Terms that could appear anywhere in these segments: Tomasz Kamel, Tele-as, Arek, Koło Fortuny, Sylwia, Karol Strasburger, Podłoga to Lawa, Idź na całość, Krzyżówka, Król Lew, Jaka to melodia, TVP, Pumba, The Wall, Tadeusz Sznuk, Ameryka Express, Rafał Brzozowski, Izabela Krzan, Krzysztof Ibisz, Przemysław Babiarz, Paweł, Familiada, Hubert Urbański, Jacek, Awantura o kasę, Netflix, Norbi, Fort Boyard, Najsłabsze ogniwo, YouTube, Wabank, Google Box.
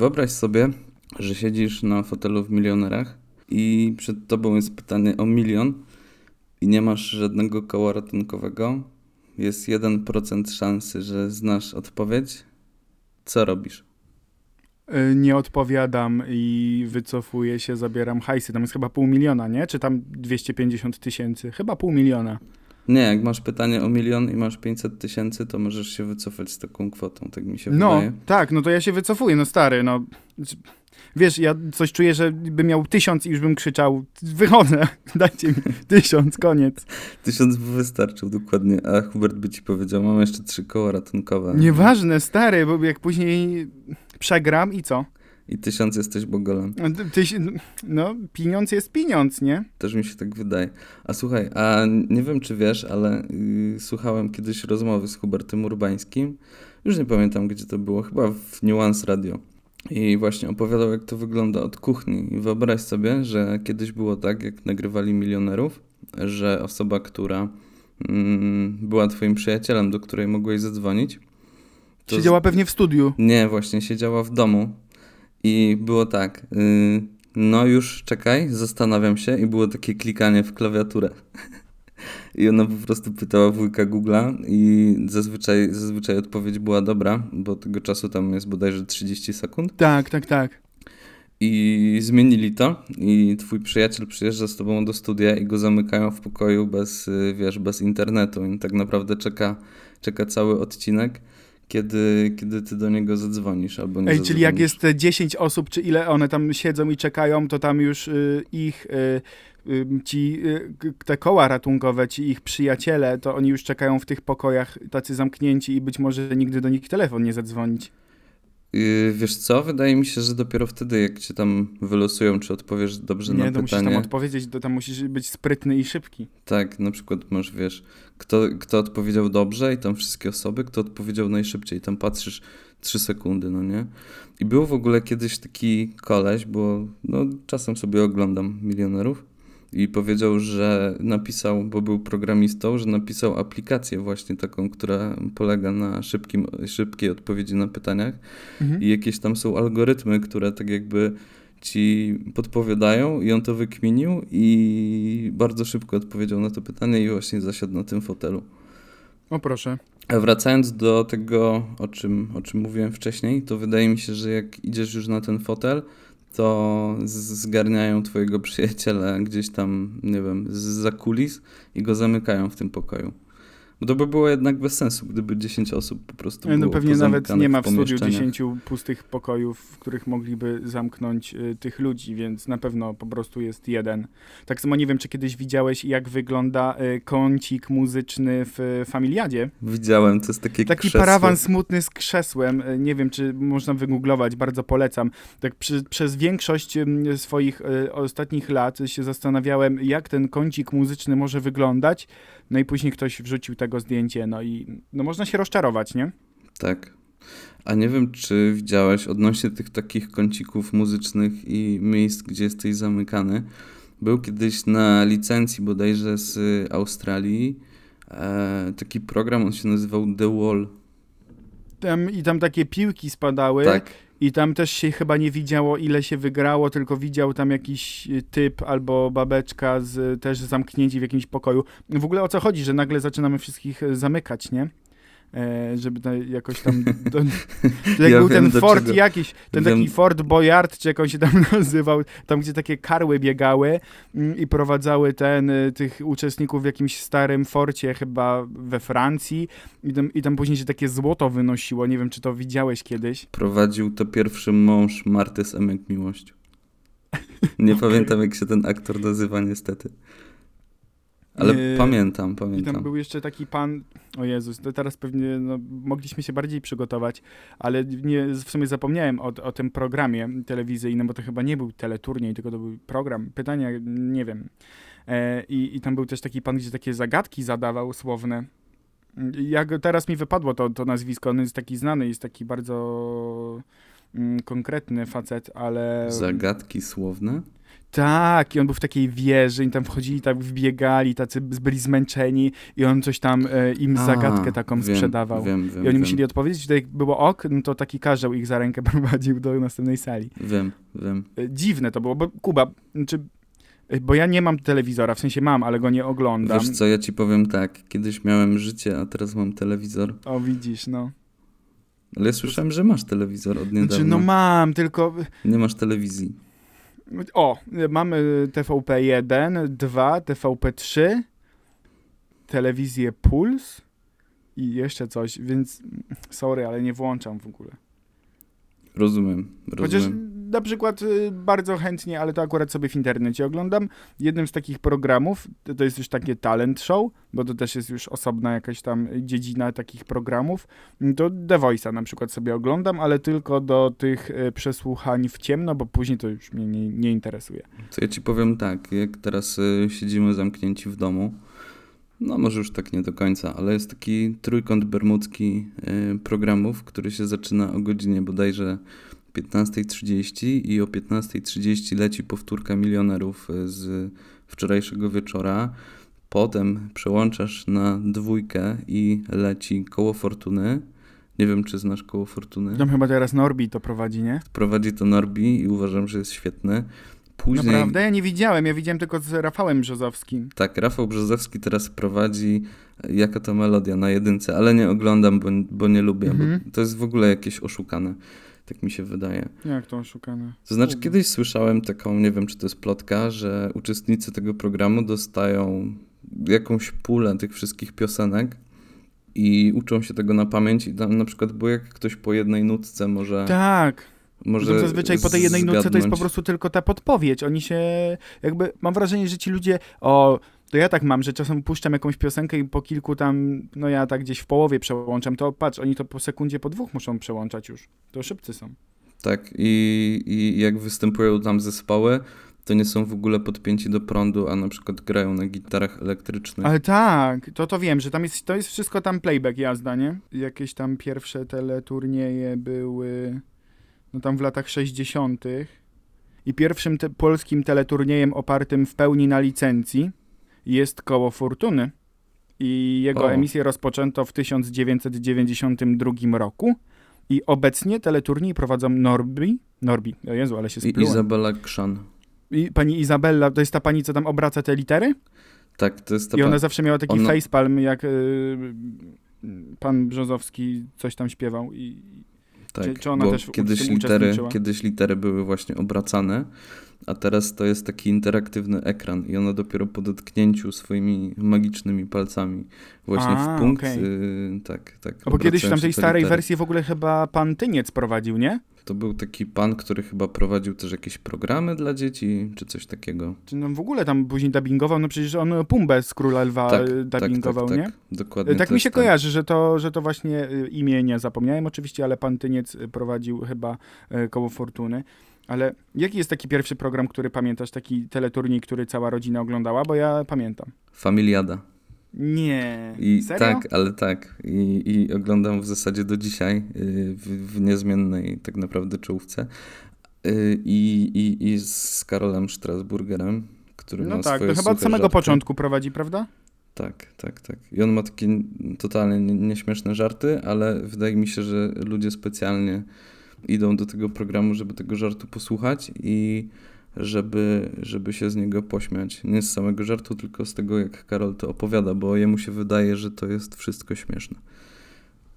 Wyobraź sobie, że siedzisz na fotelu w Milionerach i przed tobą jest pytanie o milion i nie masz żadnego koła ratunkowego. Jest 1% szansy, że znasz odpowiedź. Co robisz? Nie odpowiadam i wycofuję się, zabieram hajsy. Tam jest chyba 500 000, nie? Czy tam 250 000? Chyba 500 000. Nie, jak masz pytanie o milion i masz 500 000, to możesz się wycofać z taką kwotą, tak mi się wydaje. No, tak, no to ja się wycofuję, no stary, no. Wiesz, ja coś czuję, że bym miał 1000 i już bym krzyczał, wychodzę, dajcie mi 1000, koniec. 1000 by wystarczył, dokładnie, a Hubert by ci powiedział, mam jeszcze 3 koła ratunkowe. Nieważne, stary, bo jak później przegram i co? I 1000 jesteś bogolem. No, pieniądz jest pieniądz, nie? Też mi się tak wydaje. A słuchaj, a nie wiem, czy wiesz, ale słuchałem kiedyś rozmowy z Hubertem Urbańskim. Już nie pamiętam, gdzie to było. Chyba w Nuance Radio. I właśnie opowiadał, jak to wygląda od kuchni. I wyobraź sobie, że kiedyś było tak, jak nagrywali Milionerów, że osoba, która była twoim przyjacielem, do której mogłeś zadzwonić. Siedziała pewnie w studiu. Nie, właśnie siedziała w domu. I było tak, no już czekaj, zastanawiam się i było takie klikanie w klawiaturę. I ona po prostu pytała wujka Google'a i zazwyczaj odpowiedź była dobra, bo tego czasu tam jest bodajże 30 sekund. Tak. I zmienili to i twój przyjaciel przyjeżdża z tobą do studia i go zamykają w pokoju bez, wiesz, bez internetu. I tak naprawdę czeka cały odcinek. Kiedy ty do niego zadzwonisz albo nie zadzwonisz. Czyli jak jest 10 osób, czy ile one tam siedzą i czekają, to tam już te koła ratunkowe, ci ich przyjaciele, to oni już czekają w tych pokojach tacy zamknięci i być może nigdy do nich telefon nie zadzwonić. Wiesz co, wydaje mi się, że dopiero wtedy, jak cię tam wylosują, czy odpowiesz dobrze na pytanie. Nie, to musisz tam odpowiedzieć, to tam musisz być sprytny i szybki. Tak, na przykład masz, wiesz, kto odpowiedział dobrze i tam wszystkie osoby, kto odpowiedział najszybciej, tam patrzysz 3 sekundy, no nie? I był w ogóle kiedyś taki koleś, bo no, czasem sobie oglądam Milionerów i powiedział, że napisał, bo był programistą, że napisał aplikację właśnie taką, która polega na szybkiej odpowiedzi na pytaniach i jakieś tam są algorytmy, które tak jakby ci podpowiadają i on to wykminił i bardzo szybko odpowiedział na to pytanie i właśnie zasiadł na tym fotelu. O proszę. A wracając do tego, o czym mówiłem wcześniej, to wydaje mi się, że jak idziesz już na ten fotel, to zgarniają twojego przyjaciela gdzieś tam, nie wiem, zza kulis i go zamykają w tym pokoju. Bo to by było jednak bez sensu, gdyby 10 osób po prostu było pozamykanych w pomieszczeniach. No pewnie nawet nie ma w studiu 10 pustych pokojów, w których mogliby zamknąć tych ludzi, więc na pewno po prostu jest jeden. Tak samo nie wiem, czy kiedyś widziałeś, jak wygląda kącik muzyczny w Familiadzie. Widziałem, to jest taki krzesło. Taki parawan smutny z krzesłem. Nie wiem, czy można wygooglować, bardzo polecam. Tak przez większość swoich ostatnich lat się zastanawiałem, jak ten kącik muzyczny może wyglądać. No i później ktoś wrzucił tego zdjęcie, no i no można się rozczarować, nie? Tak. A nie wiem, czy widziałeś odnośnie tych takich kącików muzycznych i miejsc, gdzie jesteś zamykany. Był kiedyś na licencji bodajże z Australii taki program, on się nazywał The Wall. Tam takie piłki spadały. Tak. I tam też się chyba nie widziało, ile się wygrało, tylko widział tam jakiś typ albo babeczka też zamknięci w jakimś pokoju. W ogóle o co chodzi, że nagle zaczynamy wszystkich zamykać, nie? Żeby jakoś tam... Jak był ten fort jakiś, ten taki Fort Boyard, czy jak on się tam nazywał, tam gdzie takie karły biegały i prowadzały tych uczestników w jakimś starym forcie chyba we Francji i tam później się takie złoto wynosiło, nie wiem, czy to widziałeś kiedyś. Prowadził to pierwszy mąż Marty Semek Miłości. Nie pamiętam, jak się ten aktor nazywa niestety. Ale pamiętam. I tam był jeszcze taki pan, o Jezus, to teraz pewnie mogliśmy się bardziej przygotować, ale w sumie zapomniałem o tym programie telewizyjnym, bo to chyba nie był teleturniej, tylko to był program, pytania, nie wiem. I tam był też taki pan, gdzie takie zagadki zadawał słowne. Teraz mi wypadło to nazwisko, on jest taki znany, jest taki bardzo konkretny facet, ale... Zagadki słowne? Tak, i on był w takiej wieży, i tam wchodzili, tak wbiegali, tacy byli zmęczeni i on coś tam im zagadkę taką sprzedawał. I oni musieli odpowiedzieć, tutaj było ok, no to taki karzeł ich za rękę prowadził do następnej sali. Wiem. Dziwne to było, bo Kuba, bo ja nie mam telewizora, w sensie mam, ale go nie oglądam. Wiesz co, ja ci powiem tak, kiedyś miałem życie, a teraz mam telewizor. O, widzisz, no. Ale ja słyszałem, że masz telewizor od niedawna. Znaczy, no mam, tylko... Nie masz telewizji. O, mamy TVP1, 2, TVP3, telewizję Puls i jeszcze coś, więc sorry, ale nie włączam w ogóle. Rozumiem. Chociaż na przykład bardzo chętnie, ale to akurat sobie w internecie oglądam, jednym z takich programów, to jest już takie talent show, bo to też jest już osobna jakaś tam dziedzina takich programów, to The Voice'a na przykład sobie oglądam, ale tylko do tych przesłuchań w ciemno, bo później to już mnie nie interesuje. To ja ci powiem tak, jak teraz siedzimy zamknięci w domu, no może już tak nie do końca, ale jest taki trójkąt bermudzki programów, który się zaczyna o godzinie bodajże 15:30 i o 15:30 leci powtórka milionerów z wczorajszego wieczora. Potem przełączasz na 2 i leci Koło Fortuny. Nie wiem, czy znasz Koło Fortuny. Tam chyba teraz Norbi to prowadzi, nie? Prowadzi to Norbi i uważam, że jest świetny. Później... Naprawdę? Ja nie widziałem, ja widziałem tylko z Rafałem Brzozowskim. Tak, Rafał Brzozowski teraz prowadzi Jaka to melodia na 1, ale nie oglądam, bo nie lubię, bo to jest w ogóle jakieś oszukane. Tak mi się wydaje. Jak to oszukane? To znaczy kiedyś słyszałem taką, nie wiem czy to jest plotka, że uczestnicy tego programu dostają jakąś pulę tych wszystkich piosenek i uczą się tego na pamięć i tam na przykład, bo jak ktoś po jednej nutce może... Tak. Może zazwyczaj po tej jednej nutce to jest po prostu tylko ta podpowiedź. Oni się jakby, mam wrażenie, że ci ludzie, to ja tak mam, że czasem puszczam jakąś piosenkę i po kilku tam, no ja tak gdzieś w połowie przełączam, to patrz, oni to po sekundzie, po 2 muszą przełączać już. To szybcy są. Tak, i jak występują tam zespoły, to nie są w ogóle podpięci do prądu, a na przykład grają na gitarach elektrycznych. Ale tak, to wiem, że tam jest, to jest wszystko tam playback jazda, nie? Jakieś tam pierwsze teleturnieje były... No tam w latach 60. I pierwszym polskim teleturniejem opartym w pełni na licencji jest Koło Fortuny. I jego emisję rozpoczęto w 1992 roku. I obecnie teleturniej prowadzą Norbi, o Jezu, ale się splułem. I Izabela Krzan. I pani Izabela, to jest ta pani, co tam obraca te litery? Tak, to jest ta pani. I ona zawsze miała taki facepalm, jak pan Brzozowski coś tam śpiewał i... Tak, czy ona bo też kiedyś litery były właśnie obracane, a teraz to jest taki interaktywny ekran i ona dopiero po dotknięciu swoimi magicznymi palcami właśnie w punkt... Okay. Tak. Bo kiedyś w tamtej starej wersji w ogóle chyba pan Tyniec prowadził, nie? To był taki pan, który chyba prowadził też jakieś programy dla dzieci, czy coś takiego. Czy no w ogóle tam później dubbingował, no przecież on Pumbę z Króla Lwa dubbingował, tak, nie? Tak, dokładnie. Tak mi się kojarzy, że to właśnie imię nie zapomniałem oczywiście, ale pan Tyniec prowadził chyba Koło Fortuny. Ale jaki jest taki pierwszy program, który pamiętasz, taki teleturniej, który cała rodzina oglądała? Bo ja pamiętam. Familiada. Nie. I serio? Tak, ale tak. I oglądam w zasadzie do dzisiaj w niezmiennej tak naprawdę czołówce. I z Karolem Strasburgerem, który ma swoje... No tak, to chyba od samego początku prowadzi, prawda? Tak. I on ma takie totalnie nieśmieszne żarty, ale wydaje mi się, że ludzie specjalnie idą do tego programu, żeby tego żartu posłuchać i żeby się z niego pośmiać. Nie z samego żartu, tylko z tego, jak Karol to opowiada, bo jemu się wydaje, że to jest wszystko śmieszne.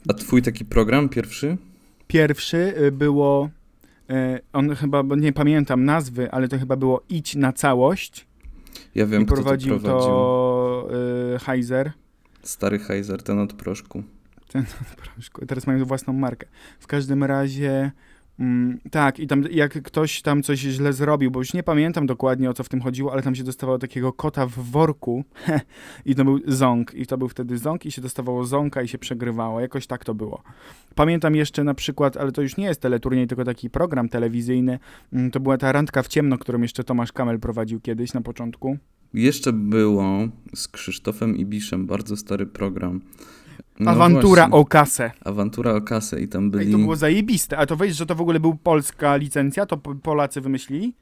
A twój taki program pierwszy? Pierwszy było, on chyba, bo nie pamiętam nazwy, ale to chyba było Idź na całość. Ja wiem, kto prowadził. To Hajzer. Stary Hajzer, ten od proszku. Teraz mają własną markę. W każdym razie tak, i tam jak ktoś tam coś źle zrobił, bo już nie pamiętam dokładnie o co w tym chodziło, ale tam się dostawało takiego kota w worku i to był ząg. I to był wtedy ząg i się dostawało ząka i się przegrywało. Jakoś tak to było. Pamiętam jeszcze na przykład, ale to już nie jest teleturniej, tylko taki program telewizyjny. To była ta randka w ciemno, którą jeszcze Tomasz Kamel prowadził kiedyś na początku. Jeszcze było z Krzysztofem Ibiszem, bardzo stary program. No Awantura o kasę. Awantura o kasę i tam byli... I to było zajebiste. A to weź, że to w ogóle był polska licencja, to Polacy wymyślili.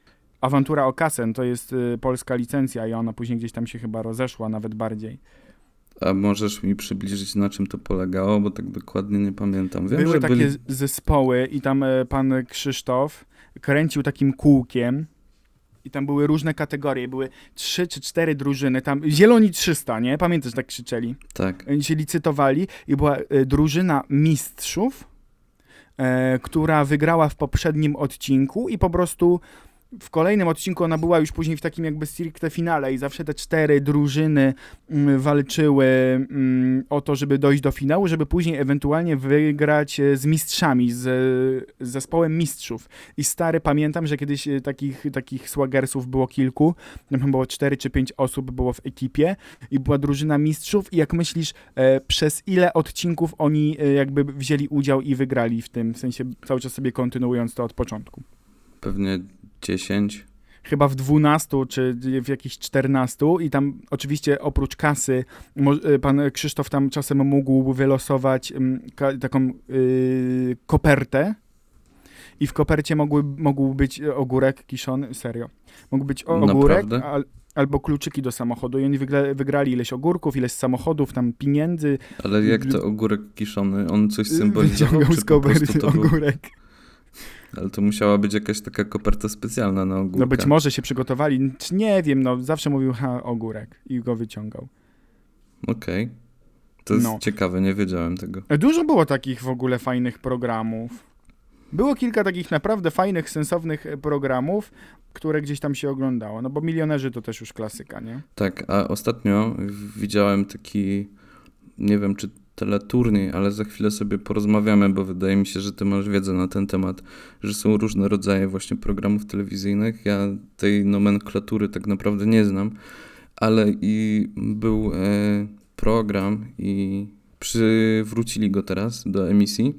Awantura o kasę, to jest polska licencja i ona później gdzieś tam się chyba rozeszła nawet bardziej. A możesz mi przybliżyć, na czym to polegało, bo tak dokładnie nie pamiętam. Wiem, były takie zespoły i tam pan Krzysztof kręcił takim kółkiem i tam były różne kategorie, były 3 czy 4 drużyny, tam Zieloni 300, nie? Pamiętasz, tak krzyczeli? Tak. Oni się licytowali i była drużyna mistrzów, która wygrała w poprzednim odcinku i po prostu w kolejnym odcinku ona była już później w takim jakby stricte finale i zawsze te 4 drużyny walczyły o to, żeby dojść do finału, żeby później ewentualnie wygrać z mistrzami, z zespołem mistrzów. I stary, pamiętam, że kiedyś takich swagersów było kilku, było 4 czy 5 osób było w ekipie i była drużyna mistrzów i jak myślisz, przez ile odcinków oni jakby wzięli udział i wygrali w tym, w sensie cały czas sobie kontynuując to od początku? Pewnie 10. Chyba w 12 czy w jakichś 14 i tam oczywiście oprócz kasy pan Krzysztof tam czasem mógł wylosować taką kopertę i w kopercie mógł być ogórek kiszony, serio. Mógł być ogórek albo kluczyki do samochodu i oni wygrali ileś ogórków, ileś samochodów, tam pieniędzy. Ale jak to ogórek kiszony? On coś symbolizował? Wyciągał z koperty ogórek. Ale to musiała być jakaś taka koperta specjalna na ogórka. No być może się przygotowali, nie wiem, no zawsze mówił ogórek i go wyciągał. Okej. To jest ciekawe, nie wiedziałem tego. Dużo było takich w ogóle fajnych programów. Było kilka takich naprawdę fajnych, sensownych programów, które gdzieś tam się oglądało, no bo Milionerzy to też już klasyka, nie? Tak, a ostatnio widziałem taki, nie wiem czy teleturniej, ale za chwilę sobie porozmawiamy, bo wydaje mi się, że ty masz wiedzę na ten temat, że są różne rodzaje właśnie programów telewizyjnych. Ja tej nomenklatury tak naprawdę nie znam, ale i był program i przywrócili go teraz do emisji.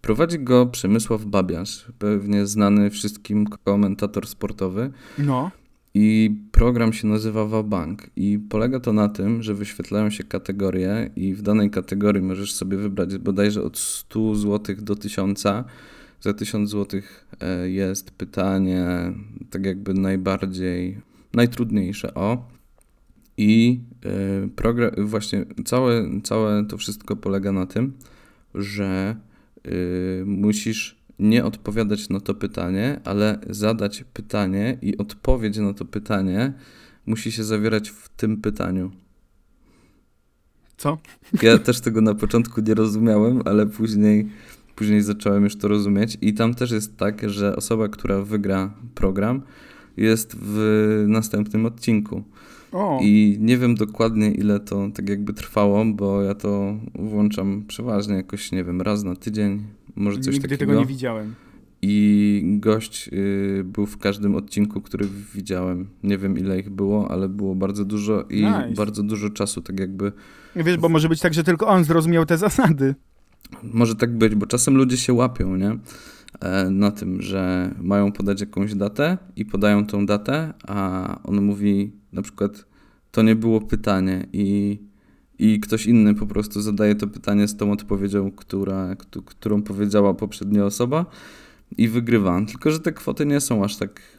Prowadzi go Przemysław Babiarz, pewnie znany wszystkim komentator sportowy. No. I program się nazywa Wabank i polega to na tym, że wyświetlają się kategorie i w danej kategorii możesz sobie wybrać bodajże od 100 zł do 1000. Za 1000 zł jest pytanie tak jakby najtrudniejsze i właśnie całe to wszystko polega na tym, że musisz nie odpowiadać na to pytanie, ale zadać pytanie i odpowiedź na to pytanie musi się zawierać w tym pytaniu. Co? Ja też tego na początku nie rozumiałem, ale później zacząłem już to rozumieć i tam też jest tak, że osoba, która wygra program, jest w następnym odcinku. I nie wiem dokładnie, ile to tak jakby trwało, bo ja to włączam przeważnie jakoś, nie wiem, raz na tydzień, może coś takiego. Nigdy tego nie widziałem. I gość był w każdym odcinku, który widziałem. Nie wiem, ile ich było, ale było bardzo dużo i bardzo dużo czasu tak jakby. Wiesz, bo może być tak, że tylko on zrozumiał te zasady. Może tak być, bo czasem ludzie się łapią, nie? Na tym, że mają podać jakąś datę i podają tą datę, a on mówi na przykład, to nie było pytanie i ktoś inny po prostu zadaje to pytanie z tą odpowiedzią, którą powiedziała poprzednia osoba i wygrywa. Tylko że te kwoty nie są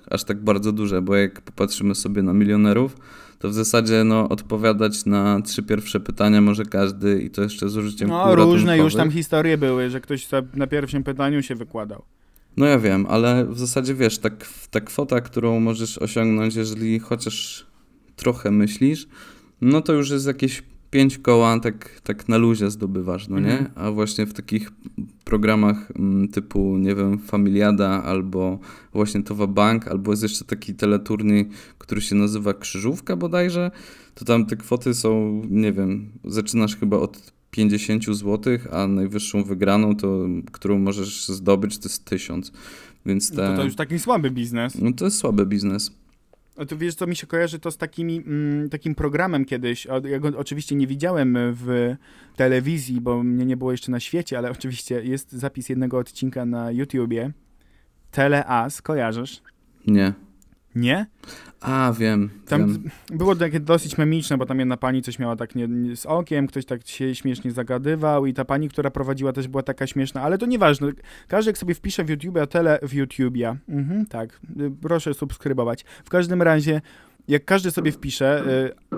aż tak bardzo duże, bo jak popatrzymy sobie na Milionerów, to w zasadzie odpowiadać na 3 pierwsze pytania może każdy i to jeszcze z użyciem kół ratunkowych. Różne już tam historie były, że ktoś na pierwszym pytaniu się wykładał. No ja wiem, ale w zasadzie wiesz, ta kwota, którą możesz osiągnąć, jeżeli chociaż trochę myślisz, no to już jest jakieś 5 koła, tak na luzie zdobywasz, no nie? A właśnie w takich programach typu, nie wiem, Familiada albo właśnie Wabank, albo jest jeszcze taki teleturniej, który się nazywa Krzyżówka bodajże, to tam te kwoty są, nie wiem, zaczynasz chyba od 50 zł, a najwyższą wygraną, to którą możesz zdobyć, to jest 1000. Więc to już taki słaby biznes. No to jest słaby biznes. A to wiesz, co mi się kojarzy, to z takim programem kiedyś, ja go oczywiście nie widziałem w telewizji, bo mnie nie było jeszcze na świecie, ale oczywiście jest zapis jednego odcinka na YouTubie, Tele-as, kojarzysz? Nie. Nie? A, wiem. Tam było takie dosyć memiczne, bo tam jedna pani coś miała tak nie z okiem, ktoś tak się śmiesznie zagadywał i ta pani, która prowadziła, też była taka śmieszna, ale to nieważne. Każdy, jak sobie wpisze w YouTube'a tele w YouTube'a, tak, proszę subskrybować. W każdym razie, jak każdy sobie wpisze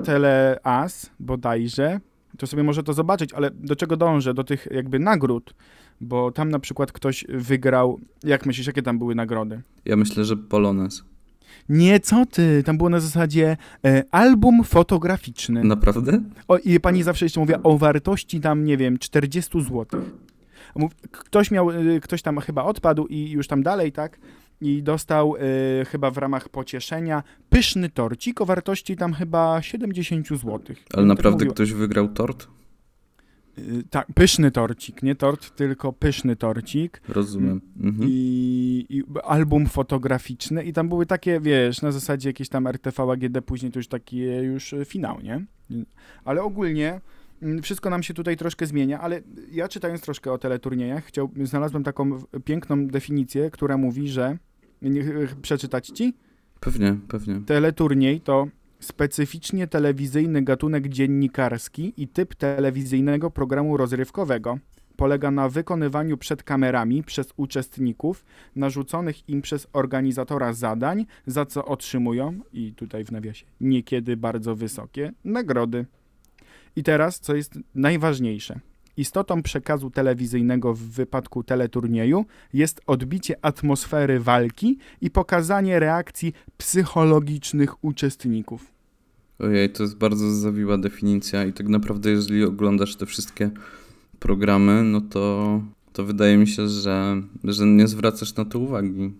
Tele-as bodajże, to sobie może to zobaczyć, ale do czego dążę? Do tych jakby nagród, bo tam na przykład ktoś wygrał, jak myślisz, jakie tam były nagrody? Ja myślę, że polonez. Nie, co ty? Tam było na zasadzie album fotograficzny. Naprawdę? O, i pani zawsze jeszcze mówiła o wartości tam, nie wiem, 40 zł. Ktoś tam chyba odpadł i już tam dalej, tak? I dostał chyba w ramach pocieszenia pyszny torcik o wartości tam chyba 70 zł. Ale naprawdę ktoś wygrał tort? Tak, pyszny torcik, nie tort, tylko pyszny torcik. Rozumiem. Mhm. I album fotograficzny i tam były takie, wiesz, na zasadzie jakieś tam RTV, AGD, później to już taki finał, nie? Ale ogólnie wszystko nam się tutaj troszkę zmienia, ale ja czytając troszkę o teleturniejach, znalazłem taką piękną definicję, która mówi, że... Przeczytać ci? Pewnie. Teleturniej to... specyficznie telewizyjny gatunek dziennikarski i typ telewizyjnego programu rozrywkowego. Polega na wykonywaniu przed kamerami przez uczestników narzuconych im przez organizatora zadań, za co otrzymują, i tutaj w nawiasie, niekiedy bardzo wysokie nagrody. I teraz, co jest najważniejsze. Istotą przekazu telewizyjnego w wypadku teleturnieju jest odbicie atmosfery walki i pokazanie reakcji psychologicznych uczestników. Ojej, to jest bardzo zawiła definicja i tak naprawdę jeżeli oglądasz te wszystkie programy, no to wydaje mi się, że nie zwracasz na to uwagi.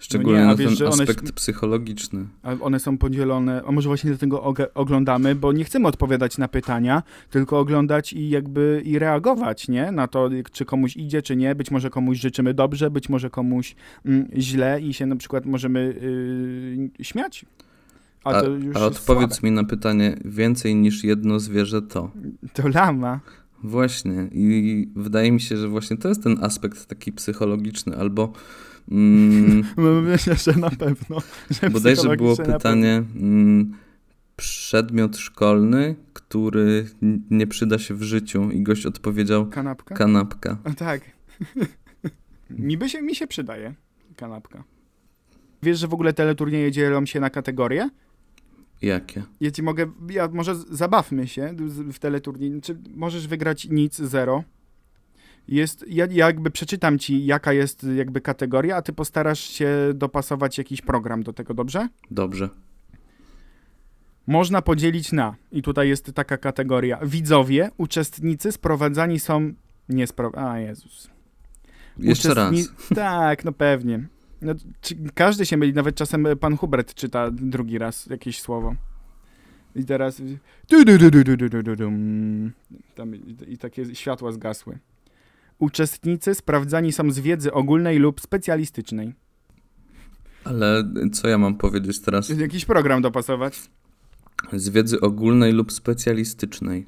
Szczególnie na ten aspekt psychologiczny. A one są podzielone, a może właśnie dlatego oglądamy, bo nie chcemy odpowiadać na pytania, tylko oglądać i jakby i reagować, nie? Na to, czy komuś idzie, czy nie. Być może komuś życzymy dobrze, być może komuś źle i się na przykład możemy śmiać. A to już odpowiedz słabe mi na pytanie, więcej niż jedno zwierzę to? To lama. Właśnie. I wydaje mi się, że właśnie to jest ten aspekt taki psychologiczny, albo myślę, że na pewno. Że bodajże było pytanie, przedmiot szkolny, który nie przyda się w życiu i gość odpowiedział kanapka. A tak. Mi się przydaje kanapka. Wiesz, że w ogóle teleturnieje dzielą się na kategorie? Jakie? Może zabawmy się w teleturnieju. Czy możesz wygrać nic, zero? Ja jakby przeczytam ci, jaka jest jakby kategoria, a ty postarasz się dopasować jakiś program do tego, dobrze? Dobrze. Można podzielić na, i tutaj jest taka kategoria, widzowie, uczestnicy sprowadzani są, a Jezus. Jeszcze raz. Tak, no pewnie. No, każdy się myli, nawet czasem pan Hubert czyta drugi raz jakieś słowo. I teraz tam i takie światła zgasły. Uczestnicy sprawdzani są z wiedzy ogólnej lub specjalistycznej. Ale co ja mam powiedzieć teraz? Jakiś program dopasować. Z wiedzy ogólnej lub specjalistycznej.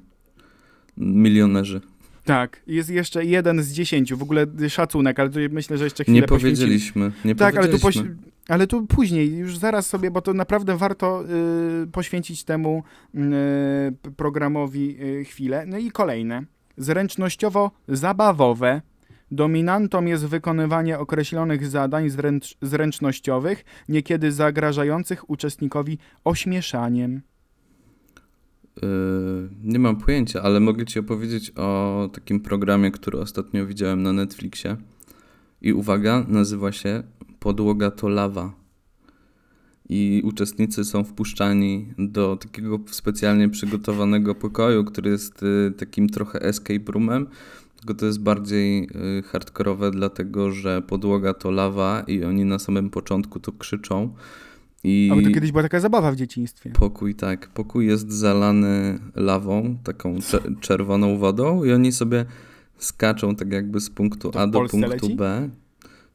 Milionerzy. Tak, jest jeszcze 1 z 10. W ogóle szacunek, ale tu myślę, że jeszcze chwilę Nie powiedzieliśmy. Ale tu później, już zaraz sobie, bo to naprawdę warto poświęcić temu programowi chwilę. No i kolejne. Zręcznościowo-zabawowe. Dominantą jest wykonywanie określonych zadań zręcznościowych, niekiedy zagrażających uczestnikowi ośmieszaniem. Nie mam pojęcia, ale mogę ci opowiedzieć o takim programie, który ostatnio widziałem na Netflixie. I uwaga, nazywa się Podłoga to Lawa. I uczestnicy są wpuszczani do takiego specjalnie przygotowanego pokoju, który jest takim trochę escape roomem, tylko to jest bardziej hardkorowe, dlatego że podłoga to lawa i oni na samym początku to krzyczą. Ale to kiedyś była taka zabawa w dzieciństwie. Pokój jest zalany lawą, taką czerwoną wodą i oni sobie skaczą tak jakby z punktu A do punktu B.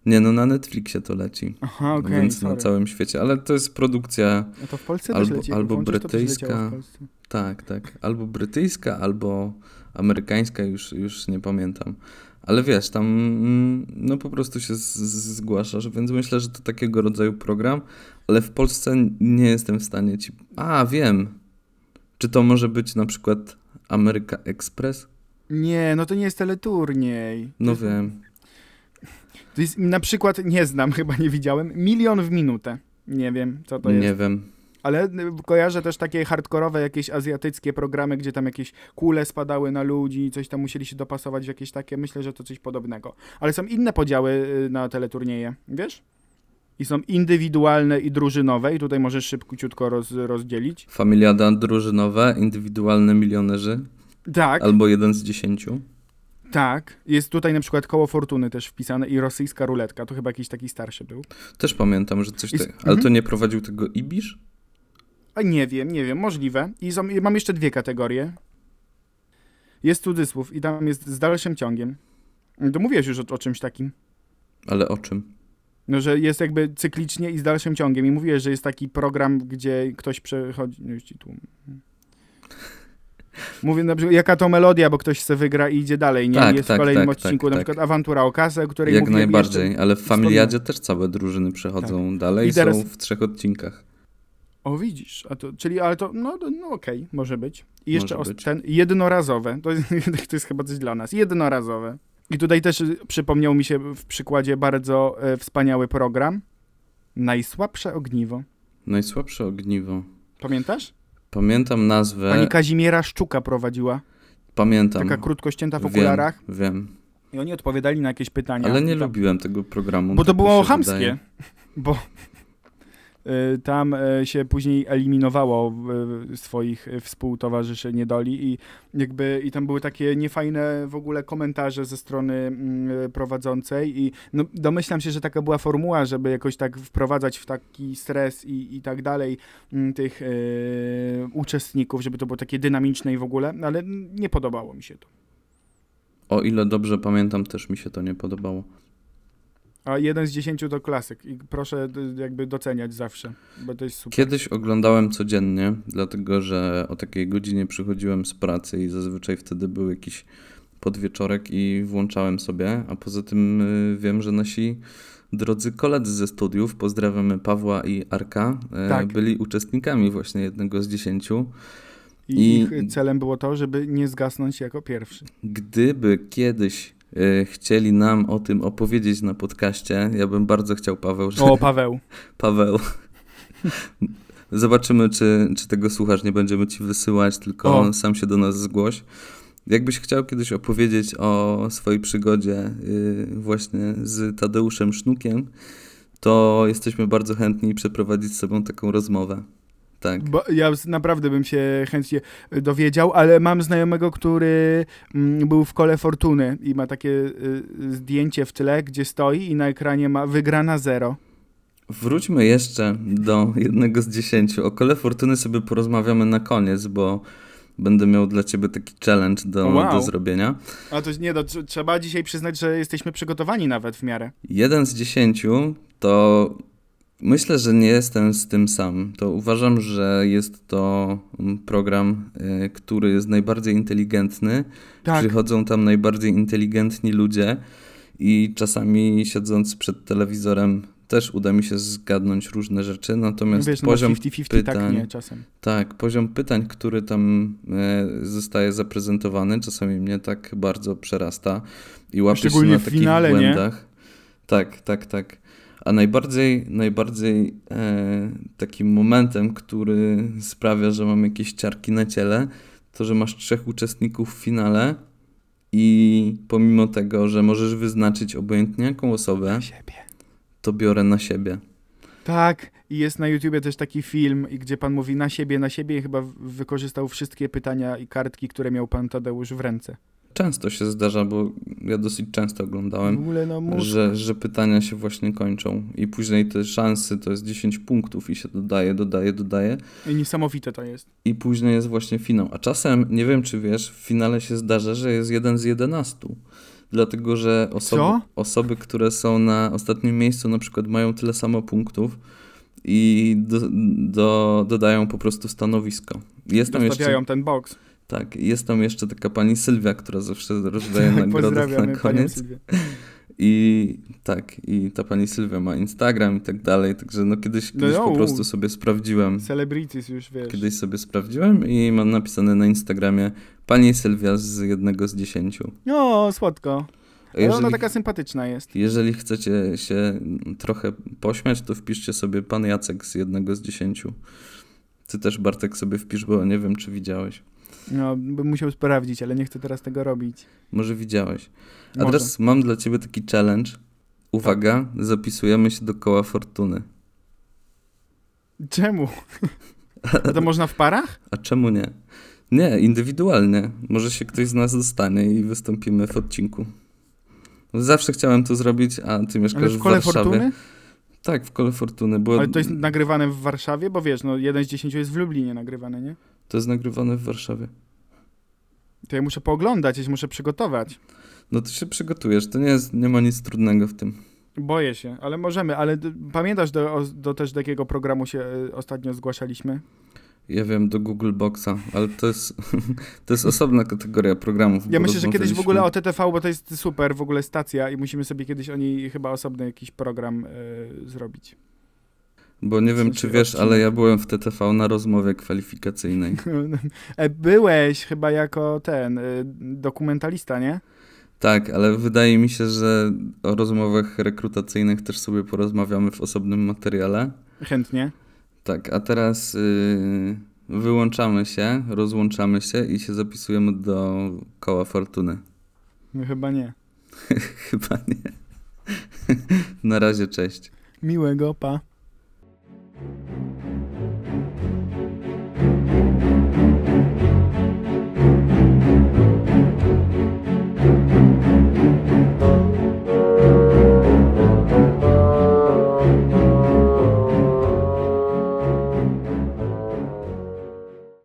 Nie, no na Netflixie to leci. Aha, okay, więc sorry. Na całym świecie. Ale to jest produkcja to w Polsce albo brytyjska. Tak. Albo brytyjska, albo amerykańska, już nie pamiętam. Ale wiesz, tam no po prostu się zgłaszasz, więc myślę, że to takiego rodzaju program, ale w Polsce nie jestem w stanie ci... A, wiem. Czy to może być na przykład Ameryka Express? Nie, no to nie jest teleturniej. No wiem. To jest, na przykład, nie znam, chyba nie widziałem, 1 000 000 w minutę. Nie wiem, co to jest. Nie wiem. Ale kojarzę też takie hardkorowe jakieś azjatyckie programy, gdzie tam jakieś kule spadały na ludzi, coś tam musieli się dopasować w jakieś takie, myślę, że to coś podobnego. Ale są inne podziały na teleturnieje, wiesz? I są indywidualne i drużynowe i tutaj możesz szybciutko rozdzielić. Familiada drużynowe, indywidualne milionerzy. Tak. Albo 1 z 10. Tak. Jest tutaj na przykład Koło Fortuny też wpisane i rosyjska ruletka. To chyba jakiś taki starszy był. Też pamiętam, że coś takiego. Ale to nie prowadził tego Ibisz? A nie wiem, możliwe. I mam jeszcze 2 kategorie. Jest cudzysłów i tam jest z dalszym ciągiem. To mówiłeś już o czymś takim. Ale o czym? No, że jest jakby cyklicznie i z dalszym ciągiem. I mówiłeś, że jest taki program, gdzie ktoś przechodzi... No już ci tu... Mówię na przykład, jaka to melodia, bo ktoś se wygra i idzie dalej, nie? Tak, jest w kolejnym odcinku, na przykład Awantura o kasę, o której mówiłem. Jak najbardziej, ale w Familiadzie też całe drużyny przechodzą dalej i teraz... są w 3 odcinkach. O, widzisz, a to, czyli, ale to, no okej, może być. I jeszcze ten jednorazowe, to jest chyba coś dla nas, jednorazowe. I tutaj też przypomniał mi się w przykładzie bardzo wspaniały program. Najsłabsze ogniwo. Najsłabsze ogniwo. Pamiętasz? Pamiętam nazwę... Pani Kazimiera Szczuka prowadziła. Pamiętam. Taka krótko ścięta w okularach. Wiem. I oni odpowiadali na jakieś pytania. Ale nie lubiłem tego programu. Bo to było chamskie. Bo tam się później eliminowało swoich współtowarzyszy niedoli i jakby i tam były takie niefajne w ogóle komentarze ze strony prowadzącej i no, domyślam się, że taka była formuła, żeby jakoś tak wprowadzać w taki stres i tak dalej tych uczestników, żeby to było takie dynamiczne i w ogóle, ale nie podobało mi się to. O ile dobrze pamiętam, też mi się to nie podobało. A 1 z 10 to klasyk i proszę jakby doceniać zawsze, bo to jest super. Kiedyś oglądałem codziennie, dlatego że o takiej godzinie przychodziłem z pracy i zazwyczaj wtedy był jakiś podwieczorek i włączałem sobie, a poza tym wiem, że nasi drodzy koledzy ze studiów, pozdrawiamy Pawła i Arka, tak, byli uczestnikami właśnie 1 z 10. I ich celem było to, żeby nie zgasnąć jako pierwszy. Gdyby kiedyś chcieli nam o tym opowiedzieć na podcaście. Ja bym bardzo chciał, Paweł. Paweł. Zobaczymy, czy tego słuchasz. Nie będziemy ci wysyłać, tylko sam się do nas zgłoś. Jakbyś chciał kiedyś opowiedzieć o swojej przygodzie właśnie z Tadeuszem Sznukiem, to jesteśmy bardzo chętni przeprowadzić z sobą taką rozmowę. Tak. Bo ja naprawdę bym się chętnie dowiedział, ale mam znajomego, który był w Kole Fortuny i ma takie zdjęcie w tle, gdzie stoi i na ekranie ma wygrana 0. Wróćmy jeszcze do 1 z 10. O Kole Fortuny sobie porozmawiamy na koniec, bo będę miał dla ciebie taki challenge do zrobienia. A to nie, trzeba dzisiaj przyznać, że jesteśmy przygotowani nawet w miarę. 1 z 10 to... Myślę, że nie jestem z tym sam. To uważam, że jest to program, który jest najbardziej inteligentny. Tak. Przychodzą tam najbardziej inteligentni ludzie i czasami siedząc przed telewizorem też uda mi się zgadnąć różne rzeczy, natomiast wiesz, poziom 50-50 pytań, tak nie, czasem. Tak, poziom pytań, który tam zostaje zaprezentowany, czasami mnie tak bardzo przerasta i łapie się na takich finale, błędach. Nie? Tak. A najbardziej takim momentem, który sprawia, że mam jakieś ciarki na ciele, to, że masz 3 uczestników w finale i pomimo tego, że możesz wyznaczyć obojętnie jaką osobę, to biorę na siebie. Tak, i jest na YouTubie też taki film, gdzie pan mówi na siebie i chyba wykorzystał wszystkie pytania i kartki, które miał pan Tadeusz w ręce. Często się zdarza, bo ja dosyć często oglądałem, w ogóle że pytania się właśnie kończą i później te szansy to jest 10 punktów i się dodaje. I niesamowite to jest. I później jest właśnie finał. A czasem, nie wiem czy wiesz, w finale się zdarza, że jest 1 z 11. Dlatego, że osoby, które są na ostatnim miejscu na przykład mają tyle samo punktów i dodają po prostu stanowisko. Dostawiają ten boks. Tak, jest tam jeszcze taka pani Sylwia, która zawsze rozdaje nagrody na koniec. I tak, i ta pani Sylwia ma Instagram i tak dalej, także no kiedyś po prostu sobie sprawdziłem. Celebrities już, wiesz. Kiedyś sobie sprawdziłem i mam napisane na Instagramie pani Sylwia z 1 z 10. O, słodko. Ale ona taka sympatyczna jest. Jeżeli chcecie się trochę pośmiać, to wpiszcie sobie pan Jacek z 1 z 10. Ty też, Bartek, sobie wpisz, bo nie wiem, czy widziałeś. No, bym musiał sprawdzić, ale nie chcę teraz tego robić. Może widziałeś. A teraz mam dla ciebie taki challenge. Uwaga, zapisujemy się do koła fortuny. Czemu? A to można w parach? A czemu nie? Nie, indywidualnie. Może się ktoś z nas dostanie i wystąpimy w odcinku. Zawsze chciałem to zrobić, a ty mieszkasz w Warszawie. Fortuny? Tak, w Kole Fortuny. Bo... Ale to jest nagrywane w Warszawie? Bo wiesz, no 1 z 10 jest w Lublinie nagrywane, nie? To jest nagrywane w Warszawie. To ja muszę pooglądać, ja się muszę przygotować. No to się przygotujesz, to nie ma nic trudnego w tym. Boję się, ale możemy. Ale pamiętasz też do jakiego programu się ostatnio zgłaszaliśmy? Ja wiem, do Google Boxa, ale to jest osobna kategoria programów. Ja myślę, że kiedyś w ogóle o TTV, bo to jest super w ogóle stacja i musimy sobie kiedyś o niej chyba osobny jakiś program zrobić. Bo nie wiem, czy wiesz, ale ja byłem w TTV na rozmowie kwalifikacyjnej. Byłeś chyba jako dokumentalista, nie? Tak, ale wydaje mi się, że o rozmowach rekrutacyjnych też sobie porozmawiamy w osobnym materiale. Chętnie. Tak, a teraz wyłączamy się, rozłączamy się i się zapisujemy do koła fortuny. No chyba nie. Chyba nie. Na razie, cześć. Miłego, pa.